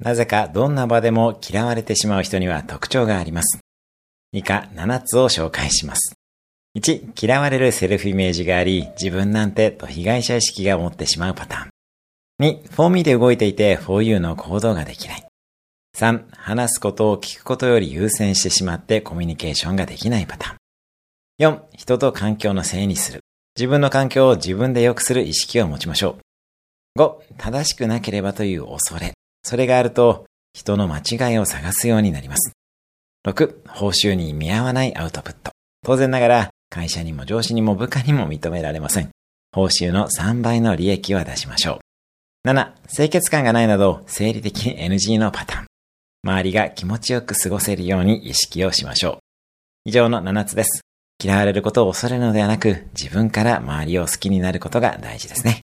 なぜかどんな場でも嫌われてしまう人には特徴があります。以下7つを紹介します。1、嫌われるセルフイメージがあり、自分なんてと被害者意識が持ってしまうパターン。2、フォーミーで動いていてフォーユーの行動ができない。3、話すことを聞くことより優先してしまってコミュニケーションができないパターン。4、人と環境のせいにする。自分の環境を自分で良くする意識を持ちましょう。5、正しくなければという恐れ。それがあると人の間違いを探すようになります。6、報酬に見合わないアウトプット。当然ながら会社にも上司にも部下にも認められません。報酬の3倍の利益は出しましょう。7、清潔感がないなど生理的に NG のパターン。周りが気持ちよく過ごせるように意識をしましょう。以上の7つです。嫌われることを恐れるのではなく、自分から周りを好きになることが大事ですね。